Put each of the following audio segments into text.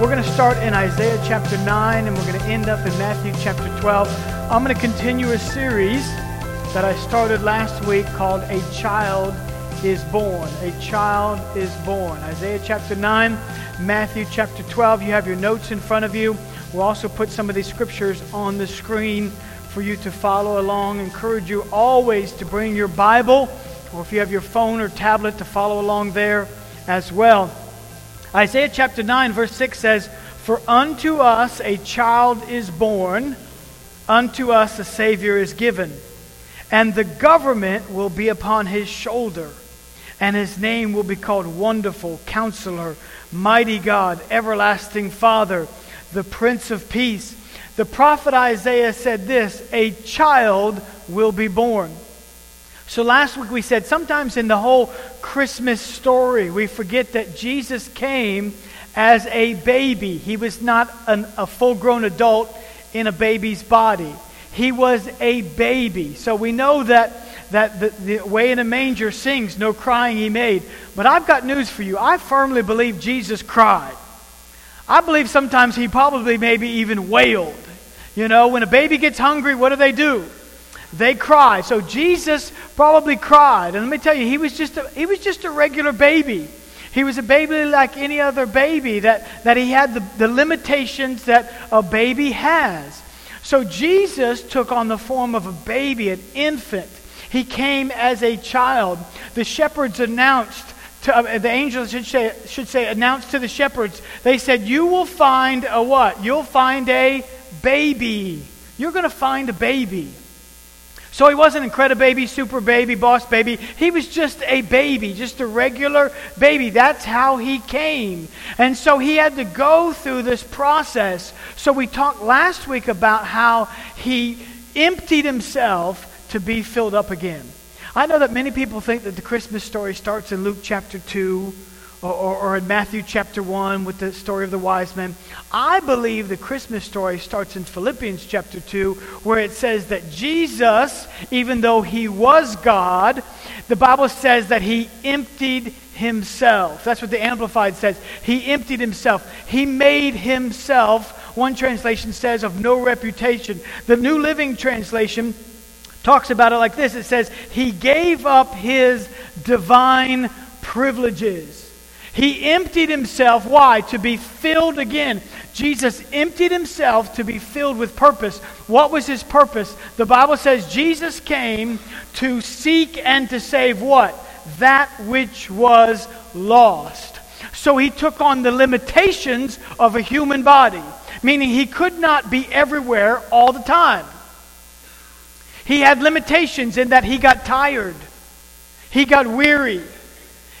We're going to start in Isaiah chapter 9, and we're going to end up in Matthew chapter 12. I'm going to continue a series that I started last week called A Child is Born. A Child is Born. Isaiah chapter 9, Matthew chapter 12. You have your notes in front of you. We'll also put some of these scriptures on the screen for you to follow along. I encourage you always to bring your Bible, or if you have your phone or tablet, to follow along there as well. Isaiah chapter 9 verse 6 says, "For unto us a child is born, unto us a Savior is given, and the government will be upon his shoulder, and his name will be called Wonderful, Counselor, Mighty God, Everlasting Father, the Prince of Peace." The prophet Isaiah said this, "A child will be born." So last week we said sometimes in the whole Christmas story, we forget that Jesus came as a baby. He was not a full-grown adult in a baby's body. He was a baby. So we know that the way in a manger sings, no crying he made. But I've got news for you. I firmly believe Jesus cried. I believe sometimes he probably maybe even wailed. You know, when a baby gets hungry, what do? They cried. So Jesus probably cried. And let me tell you, he was just a regular baby. He was a baby like any other baby, that he had the limitations that a baby has. So Jesus took on the form of a baby, an infant. He came as a child. The shepherds announced, the angels should say announced to the shepherds, they said, "You will find a what? You'll find a baby. You're going to find a baby." So he wasn't an incredibaby, super baby, boss baby. He was just a baby, just a regular baby. That's how he came. And so he had to go through this process. So we talked last week about how he emptied himself to be filled up again. I know that many people think that the Christmas story starts in Luke chapter 2 or in Matthew chapter 1 with the story of the wise men. I believe the Christmas story starts in Philippians chapter 2, where it says that Jesus, even though he was God, the Bible says that he emptied himself. That's what the Amplified says. He emptied himself. He made himself, one translation says, of no reputation. The New Living Translation talks about it like this. It says, he gave up his divine privileges. He emptied himself. Why? To be filled again. Jesus emptied himself to be filled with purpose. What was his purpose? The Bible says Jesus came to seek and to save what? That which was lost. So he took on the limitations of a human body, meaning he could not be everywhere all the time. He had limitations in that he got tired. He got weary.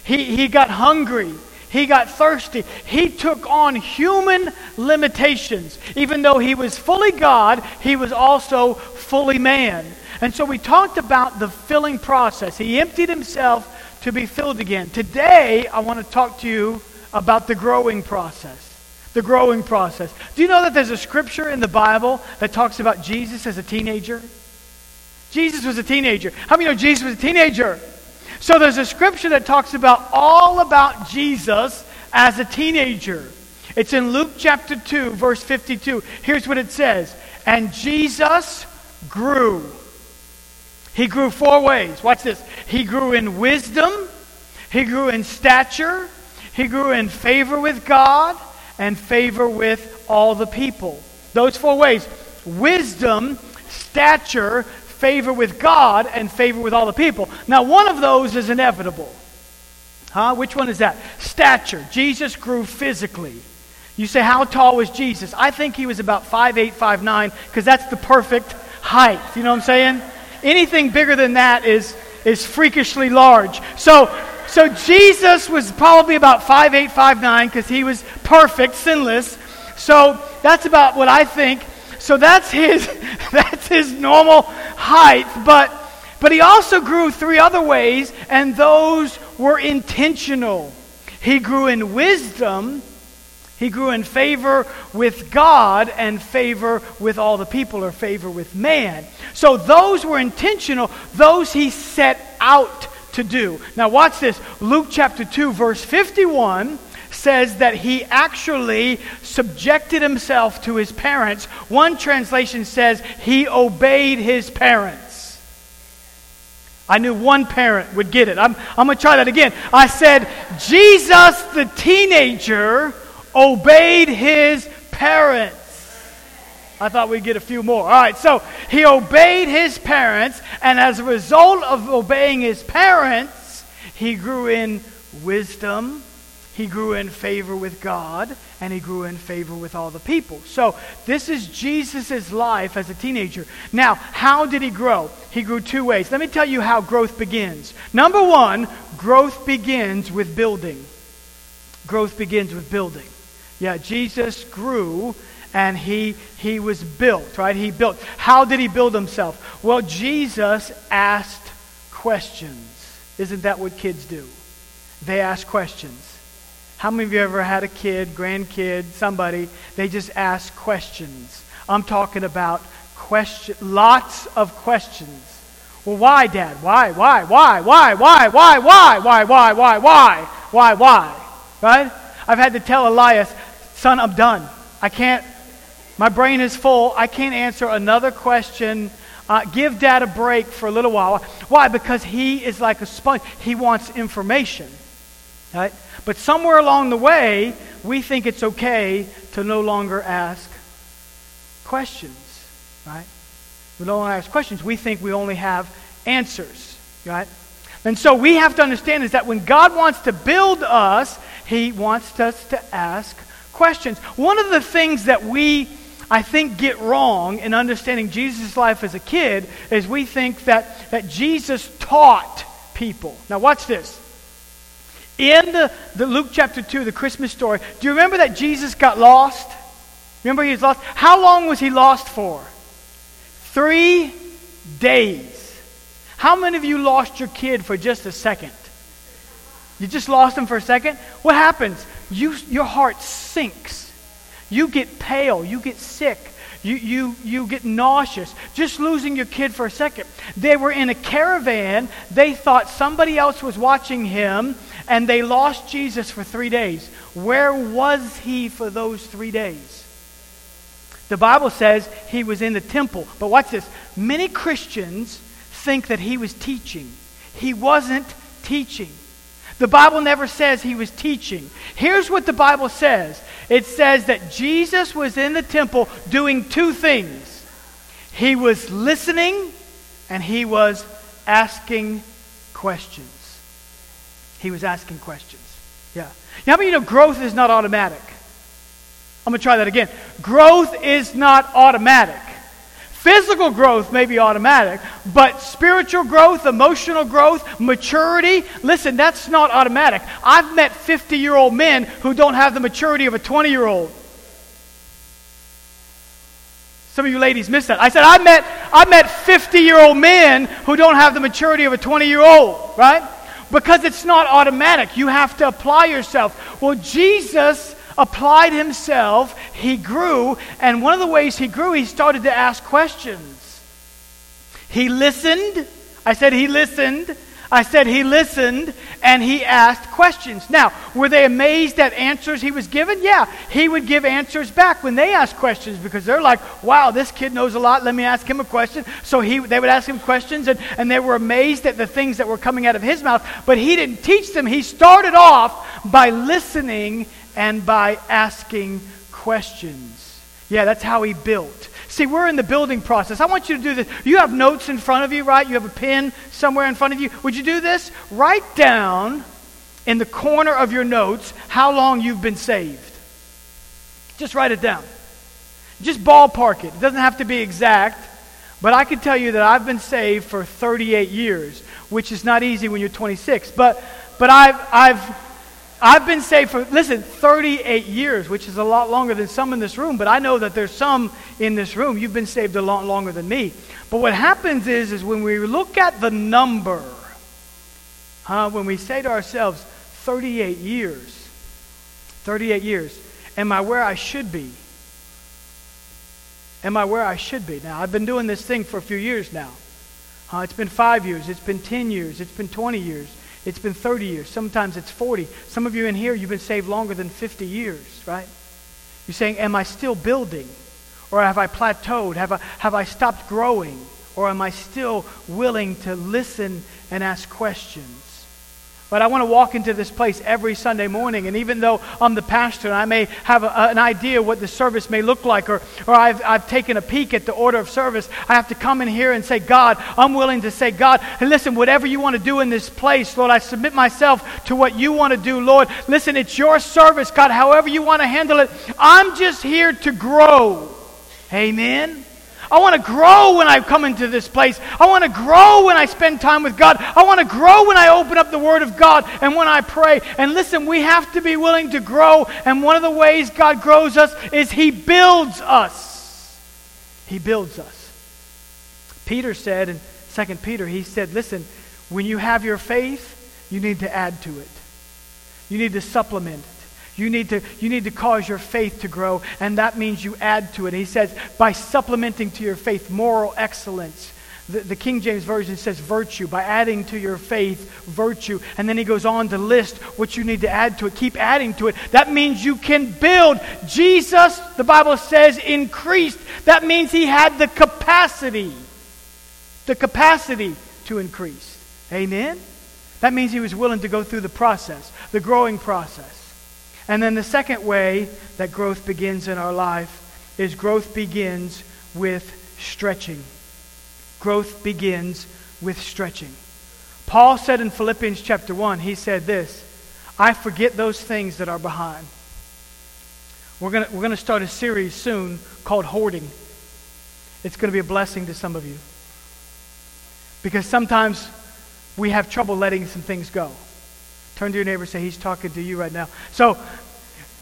He got hungry. He got thirsty. He took on human limitations. Even though he was fully God, he was also fully man. And so we talked about the filling process. He emptied himself to be filled again. Today, I want to talk to you about the growing process. The growing process. Do you know that there's a scripture in the Bible that talks about Jesus as a teenager? Jesus was a teenager. How many know Jesus was a teenager? So there's a scripture that talks about all about Jesus as a teenager. It's in Luke chapter 2, verse 52. Here's what it says. And Jesus grew. He grew four ways. Watch this. He grew in wisdom. He grew in stature. He grew in favor with God and favor with all the people. Those four ways. Wisdom, stature, favor with God, and favor with all the people. Now, one of those is inevitable. Which one is that? Stature. Jesus grew physically. You say, how tall was Jesus? I think he was about 5'8", 5'9", because that's the perfect height. You know what I'm saying? Anything bigger than that is freakishly large. So Jesus was probably about 5'8", 5'9", because he was perfect, sinless. So that's about what I think. So that's his normal height, but he also grew three other ways, and those were intentional. He grew in wisdom, he grew in favor with God, and favor with all the people, or favor with man. So those were intentional, those he set out to do. Now watch this, Luke chapter 2, verse 51 says that he actually subjected himself to his parents. One translation says he obeyed his parents. I knew one parent would get it. I'm going to try that again. I said, Jesus the teenager obeyed his parents. I thought we'd get a few more. All right, so he obeyed his parents, and as a result of obeying his parents, he grew in wisdom, he grew in favor with God, and he grew in favor with all the people. So this is Jesus' life as a teenager. Now, how did he grow? He grew two ways. Let me tell you how growth begins. Number one, growth begins with building. Growth begins with building. Yeah, Jesus grew and he was built, right? He built. How did he build himself? Well, Jesus asked questions. Isn't that what kids do? They ask questions. How many of you ever had a kid, grandkid, somebody, they just ask questions? I'm talking about lots of questions. Well, why, Dad? Why? Right? I've had to tell Elias, son, I'm done. I can't. My brain is full. I can't answer another question. Give Dad a break for a little while. Why? Because he is like a sponge. He wants information, right? But somewhere along the way, we think it's okay to no longer ask questions, right? We no longer ask questions. We think we only have answers, right? And so we have to understand is that when God wants to build us, he wants us to ask questions. One of the things that we, I think, get wrong in understanding Jesus' life as a kid is we think that Jesus taught people. Now watch this. In the Luke chapter 2, the Christmas story, do you remember that Jesus got lost? Remember he was lost? How long was he lost for? 3 days. How many of you lost your kid for just a second? You just lost him for a second? What happens? Your heart sinks. You get pale. You get sick. You get nauseous. Just losing your kid for a second. They were in a caravan. They thought somebody else was watching him, and they lost Jesus for 3 days. Where was he for those 3 days? The Bible says he was in the temple. But watch this. Many Christians think that he was teaching. He wasn't teaching. The Bible never says he was teaching. Here's what the Bible says. It says that Jesus was in the temple doing two things. He was listening and he was asking questions. He was asking questions. Yeah. Now, how many of you know growth is not automatic? I'm going to try that again. Growth is not automatic. Physical growth may be automatic, but spiritual growth, emotional growth, maturity, listen, that's not automatic. I've met 50-year-old men who don't have the maturity of a 20-year-old. Some of you ladies missed that. I said, I met 50-year-old men who don't have the maturity of a 20-year-old, right? Because it's not automatic. You have to apply yourself. Well, Jesus applied himself, he grew, and one of the ways he grew, he started to ask questions. He listened. I said he listened. I said he listened, and he asked questions. Now, were they amazed at answers he was given? Yeah, he would give answers back when they asked questions because they're like, wow, this kid knows a lot. Let me ask him a question. So they would ask him questions, and they were amazed at the things that were coming out of his mouth, but he didn't teach them. He started off by listening and by asking questions. Yeah, that's how he built. See, we're in the building process. I want you to do this. You have notes in front of you, right? You have a pen somewhere in front of you. Would you do this? Write down in the corner of your notes how long you've been saved. Just write it down. Just ballpark it. It doesn't have to be exact, but I can tell you that I've been saved for 38 years, which is not easy when you're 26. But I've been saved for, listen, 38 years, which is a lot longer than some in this room, but I know that there's some in this room. You've been saved a lot longer than me. But what happens is when we look at the number, when we say to ourselves, 38 years, am I where I should be? Am I where I should be? Now, I've been doing this thing for a few years now. It's been 5 years. It's been 10 years. It's been 20 years. It's been 30 years. Sometimes it's 40. Some of you in here, you've been saved longer than 50 years, right? You're saying, am I still building? Or have I plateaued? Have I stopped growing? Or am I still willing to listen and ask questions? But I want to walk into this place every Sunday morning, and even though I'm the pastor and I may have an idea what the service may look like, or I've taken a peek at the order of service, I have to come in here and say, God, I'm willing to say, God, and listen, whatever you want to do in this place, Lord, I submit myself to what you want to do, Lord. Listen, it's your service, God, however you want to handle it. I'm just here to grow. Amen. I want to grow when I come into this place. I want to grow when I spend time with God. I want to grow when I open up the Word of God and when I pray. And listen, we have to be willing to grow. And one of the ways God grows us is He builds us. He builds us. Peter said in Second Peter, he said, listen, when you have your faith, you need to add to it. You need to supplement it. You need to cause your faith to grow, and that means you add to it. He says, by supplementing to your faith moral excellence. The King James Version says virtue, by adding to your faith virtue. And then he goes on to list what you need to add to it. Keep adding to it. That means you can build. Jesus, the Bible says, increased. That means he had the capacity to increase. Amen? That means he was willing to go through the process, the growing process. And then the second way that growth begins in our life is growth begins with stretching. Growth begins with stretching. Paul said in Philippians chapter 1, he said this, I forget those things that are behind. We're going to start a series soon called Hoarding. It's going to be a blessing to some of you. Because sometimes we have trouble letting some things go. Turn to your neighbor and say, he's talking to you right now. So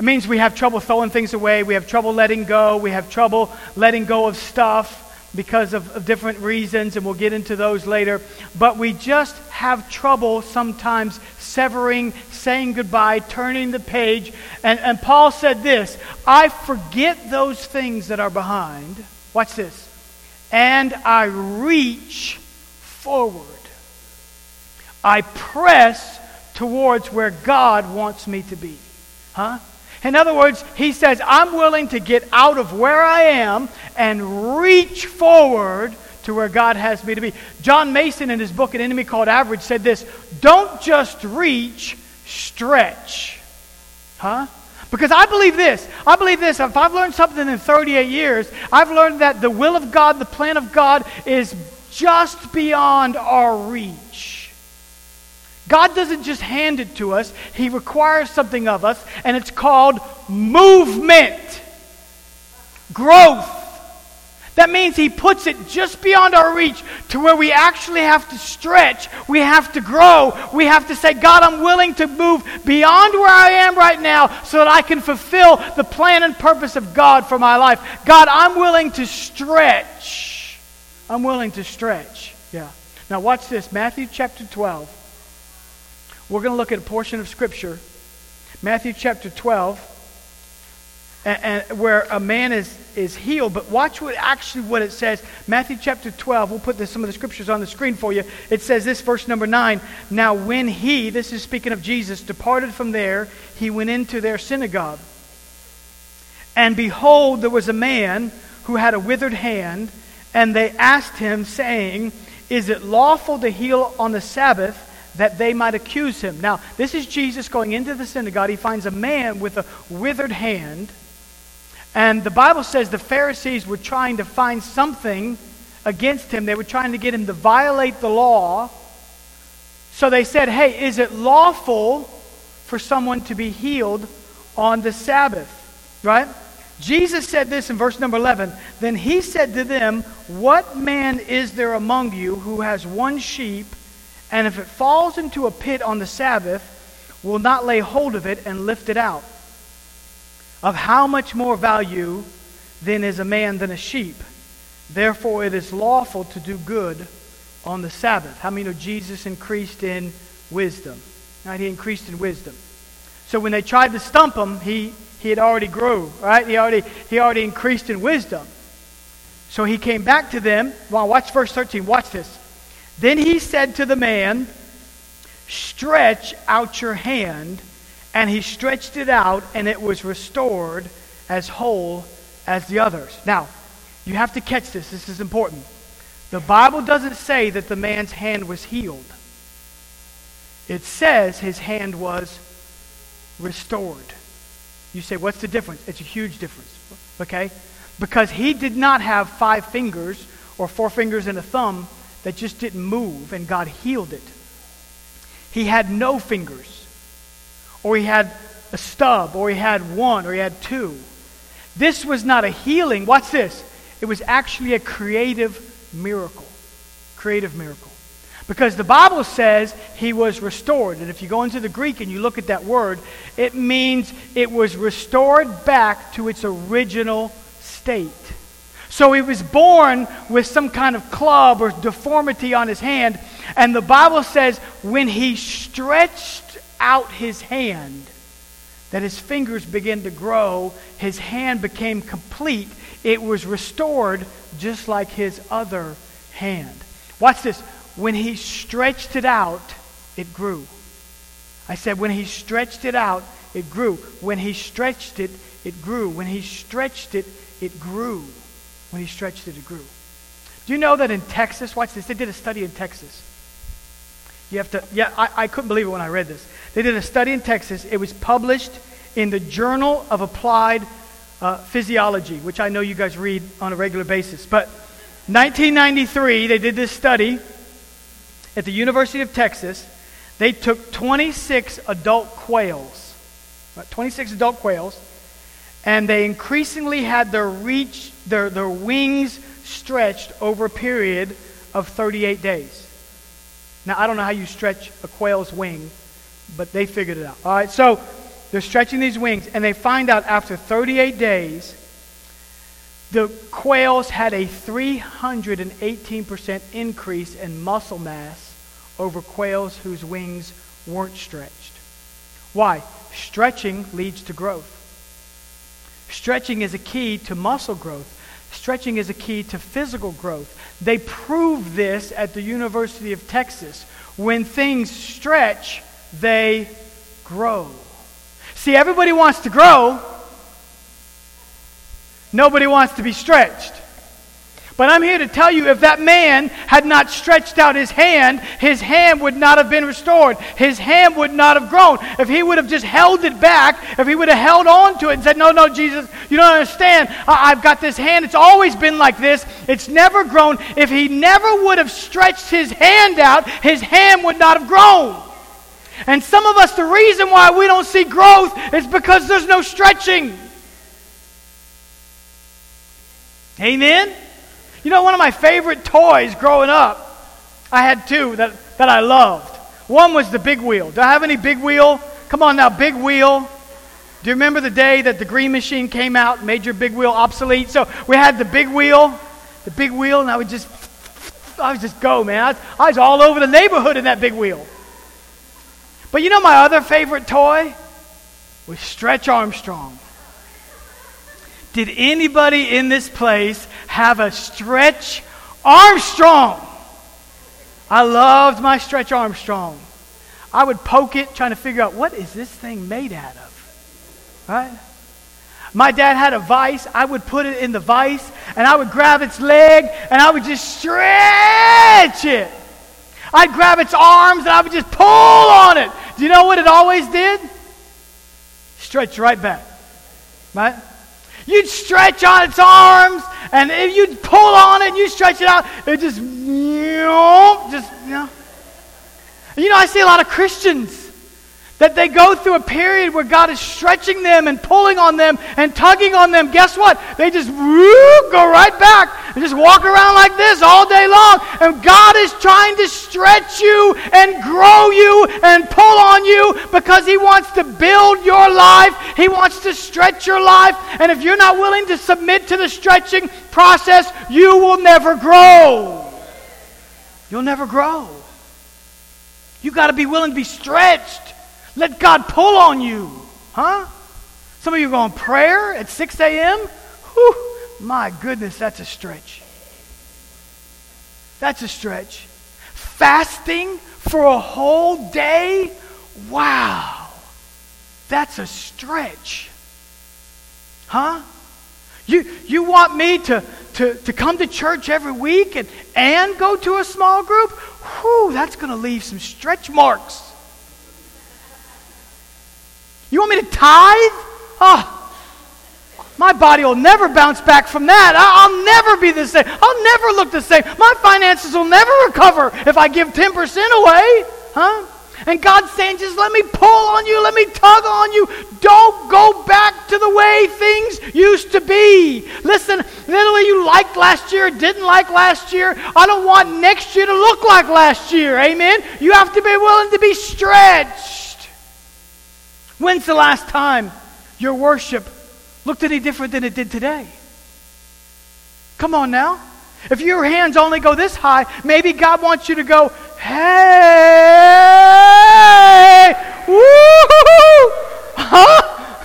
it means we have trouble throwing things away. We have trouble letting go. We have trouble letting go of stuff because of different reasons, and we'll get into those later. But we just have trouble sometimes severing, saying goodbye, turning the page. And Paul said this, I forget those things that are behind. Watch this. And I reach forward. I press towards where God wants me to be. Huh? In other words, he says, I'm willing to get out of where I am and reach forward to where God has me to be. John Mason, in his book, An Enemy Called Average, said this, don't just reach, stretch. Huh? Because I believe this. If I've learned something in 38 years, I've learned that the will of God, the plan of God is just beyond our reach. God doesn't just hand it to us. He requires something of us, and it's called movement, growth. That means he puts it just beyond our reach to where we actually have to stretch. We have to grow. We have to say, God, I'm willing to move beyond where I am right now so that I can fulfill the plan and purpose of God for my life. God, I'm willing to stretch. I'm willing to stretch. Yeah. Now watch this. Matthew chapter 12. We're going to look at a portion of Scripture, Matthew chapter 12, and where a man is healed. But watch what it says. Matthew chapter 12, we'll put some of the Scriptures on the screen for you. It says this, verse number 9, now when he, this is speaking of Jesus, departed from there, he went into their synagogue. And behold, there was a man who had a withered hand, and they asked him, saying, is it lawful to heal on the Sabbath, that they might accuse him? Now, this is Jesus going into the synagogue. He finds a man with a withered hand. And the Bible says the Pharisees were trying to find something against him. They were trying to get him to violate the law. So they said, hey, is it lawful for someone to be healed on the Sabbath? Right? Jesus said this in verse number 11. Then he said to them, what man is there among you who has one sheep, and if it falls into a pit on the Sabbath, will not lay hold of it and lift it out? Of how much more value then is a man than a sheep? Therefore it is lawful to do good on the Sabbath. How many know Jesus increased in wisdom? Right? He increased in wisdom. So when they tried to stump him, he had already grew, right? He already increased in wisdom. So he came back to them. Well, watch verse 13. Watch this. Then he said to the man, stretch out your hand. And he stretched it out, and it was restored as whole as the others. Now, you have to catch this. This is important. The Bible doesn't say that the man's hand was healed. It says his hand was restored. You say, what's the difference? It's a huge difference, okay? Because he did not have 5 fingers or 4 fingers and a thumb that just didn't move, and God healed it. He had no fingers, or he had a stub, or he had one, or he had two. This was not a healing. Watch this. It was actually a creative miracle. Because the Bible says he was restored. And if you go into the Greek and you look at that word, it means it was restored back to its original state. So he was born with some kind of club or deformity on his hand. And the Bible says when he stretched out his hand, that his fingers began to grow, his hand became complete. It was restored just like his other hand. Watch this. When he stretched it out, it grew. I said, when he stretched it out, it grew. When he stretched it, it grew. When he stretched it, it grew. When he stretched it, it grew. Do you know that in Texas, watch this, they did a study in Texas. I couldn't believe it when I read this. They did a study in Texas. It was published in the Journal of Applied Physiology, which I know you guys read on a regular basis. But 1993, they did this study at the University of Texas. They took 26 adult quails, and they increasingly had their wings stretched over a period of 38 days. Now, I don't know how you stretch a quail's wing, but they figured it out. All right, so they're stretching these wings, and they find out after 38 days, the quails had a 318% increase in muscle mass over quails whose wings weren't stretched. Why? Stretching leads to growth. Stretching is a key to muscle growth. Stretching is a key to physical growth. They prove this at the University of Texas. When things stretch, they grow. See, everybody wants to grow. Nobody wants to be stretched. But I'm here to tell you, if that man had not stretched out his hand would not have been restored. His hand would not have grown. If he would have just held it back, if he would have held on to it and said, no, Jesus, you don't understand. I've got this hand. It's always been like this. It's never grown. If he never would have stretched his hand out, his hand would not have grown. And some of us, the reason why we don't see growth is because there's no stretching. Amen? You know, one of my favorite toys growing up, I had two that I loved. One was the big wheel. Do I have any big wheel? Come on now, big wheel. Do you remember the day that the green machine came out and made your big wheel obsolete? So we had the big wheel, and I would just go, man. I was all over the neighborhood in that big wheel. But you know my other favorite toy was Stretch Armstrong. Did anybody in this place have a Stretch Armstrong? I loved my Stretch Armstrong. I would poke it trying to figure out, what is this thing made out of? Right? My dad had a vise. I would put it in the vise, and I would grab its leg, and I would just stretch it. I'd grab its arms, and I would just pull on it. Do you know what it always did? Stretch right back. Right? You'd stretch on its arms, and if you'd pull on it, you stretch it out, it just, you know. You know, I see a lot of Christians that they go through a period where God is stretching them and pulling on them and tugging on them. Guess what? They just go right back and just walk around like this all day long. And God is trying to stretch you and grow you and pull on you because He wants to build your life. He wants to stretch your life. And if you're not willing to submit to the stretching process, you will never grow. You'll never grow. You've got to be willing to be stretched. Let God pull on you. Huh? Some of you are going to prayer at 6 a.m.? Whew, my goodness, that's a stretch. fasting for a whole day? Wow, that's a stretch. Huh? You want me to come to church every week and go to a small group? Whew, that's going to leave some stretch marks. You want me to tithe? Oh, my body will never bounce back from that. I'll never be the same. I'll never look the same. My finances will never recover if I give 10% away. Huh? And God's saying, just let me pull on you. Let me tug on you. Don't go back to the way things used to be. Listen, literally you liked last year, didn't like last year. I don't want next year to look like last year. Amen? You have to be willing to be stretched. When's the last time your worship looked any different than it did today? Come on now. If your hands only go this high, maybe God wants you to go, hey, woo-hoo-hoo, huh?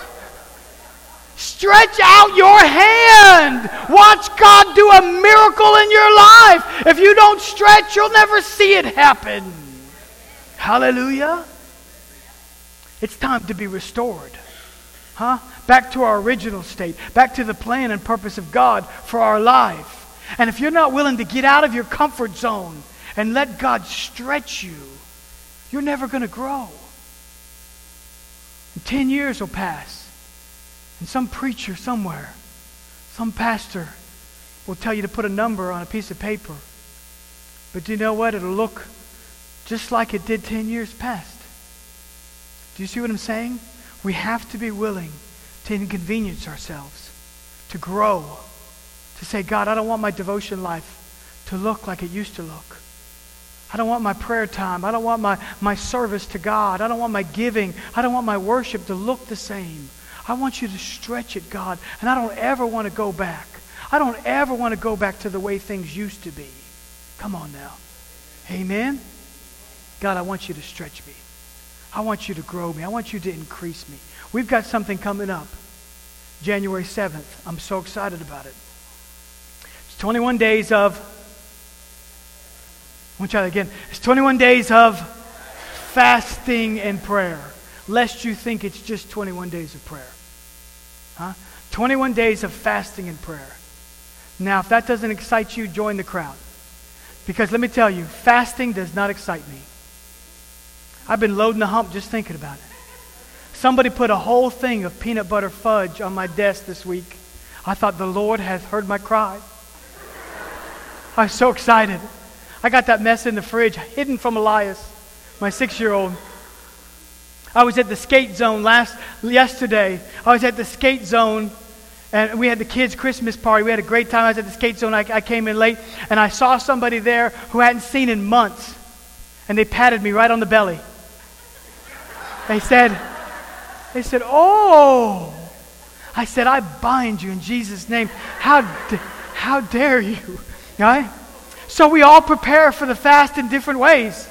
Stretch out your hand. Watch God do a miracle in your life. If you don't stretch, you'll never see it happen. Hallelujah. It's time to be restored. Huh? Back to our original state. Back to the plan and purpose of God for our life. And if you're not willing to get out of your comfort zone and let God stretch you, you're never going to grow. And 10 years will pass, and some preacher somewhere, some pastor will tell you to put a number on a piece of paper. But do you know what? It'll look just like it did 10 years past. Do you see what I'm saying? We have to be willing to inconvenience ourselves, to grow, to say, God, I don't want my devotion life to look like it used to look. I don't want my prayer time. I don't want my service to God. I don't want my giving. I don't want my worship to look the same. I want you to stretch it, God, and I don't ever want to go back. I don't ever want to go back to the way things used to be. Come on now. Amen? God, I want you to stretch me. I want you to grow me. I want you to increase me. We've got something coming up January 7th. I'm so excited about it. 21 days of, I'm going to try that again. It's 21 days of fasting and prayer, lest you think it's just 21 days of prayer. Huh? 21 days of fasting and prayer. Now, if that doesn't excite you, join the crowd. Because let me tell you, fasting does not excite me. I've been loading the hump just thinking about it. Somebody put a whole thing of peanut butter fudge on my desk this week. I thought, the Lord hath heard my cry. I was so excited. I got that mess in the fridge, hidden from Elias, my 6-year-old. I was at the skate zone yesterday. I was at the skate zone, and we had the kids' Christmas party. We had a great time. I was at the skate zone. I came in late, and I saw somebody there who I hadn't seen in months, and they patted me right on the belly. They said, oh. I said, I bind you in Jesus' name. How dare you? Right? So we all prepare for the fast in different ways.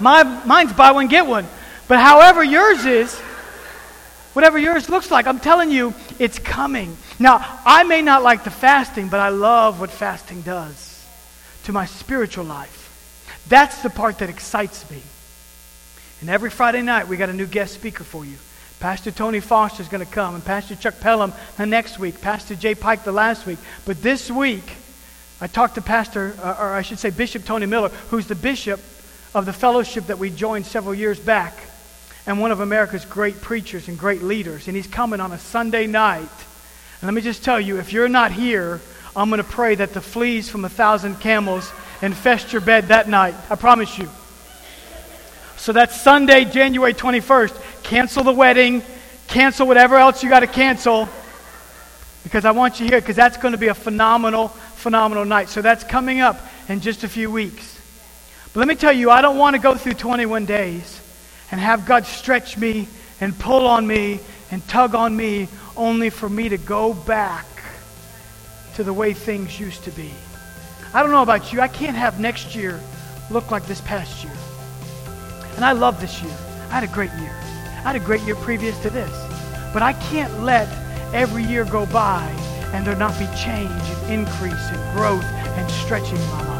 Mine's buy one, get one. But however yours is, whatever yours looks like, I'm telling you, it's coming. Now, I may not like the fasting, but I love what fasting does to my spiritual life. That's the part that excites me. And every Friday night, we got a new guest speaker for you. Pastor Tony Foster is going to come, and Pastor Chuck Pelham the next week, Pastor Jay Pike the last week. But this week, I talked to Bishop Tony Miller, who's the bishop of the fellowship that we joined several years back, and one of America's great preachers and great leaders, and he's coming on a Sunday night. And let me just tell you, if you're not here, I'm going to pray that the fleas from 1,000 camels infest your bed that night. I promise you. So that's Sunday, January 21st. Cancel the wedding. Cancel whatever else you got to cancel, because I want you here, because that's going to be a phenomenal night. So that's coming up in just a few weeks. But let me tell you, I don't want to go through 21 days and have God stretch me and pull on me and tug on me only for me to go back to the way things used to be. I don't know about you. I can't have next year look like this past year. And I love this year. I had a great year. I had a great year previous to this. But I can't let every year go by and there not be change and increase and growth and stretching in my life.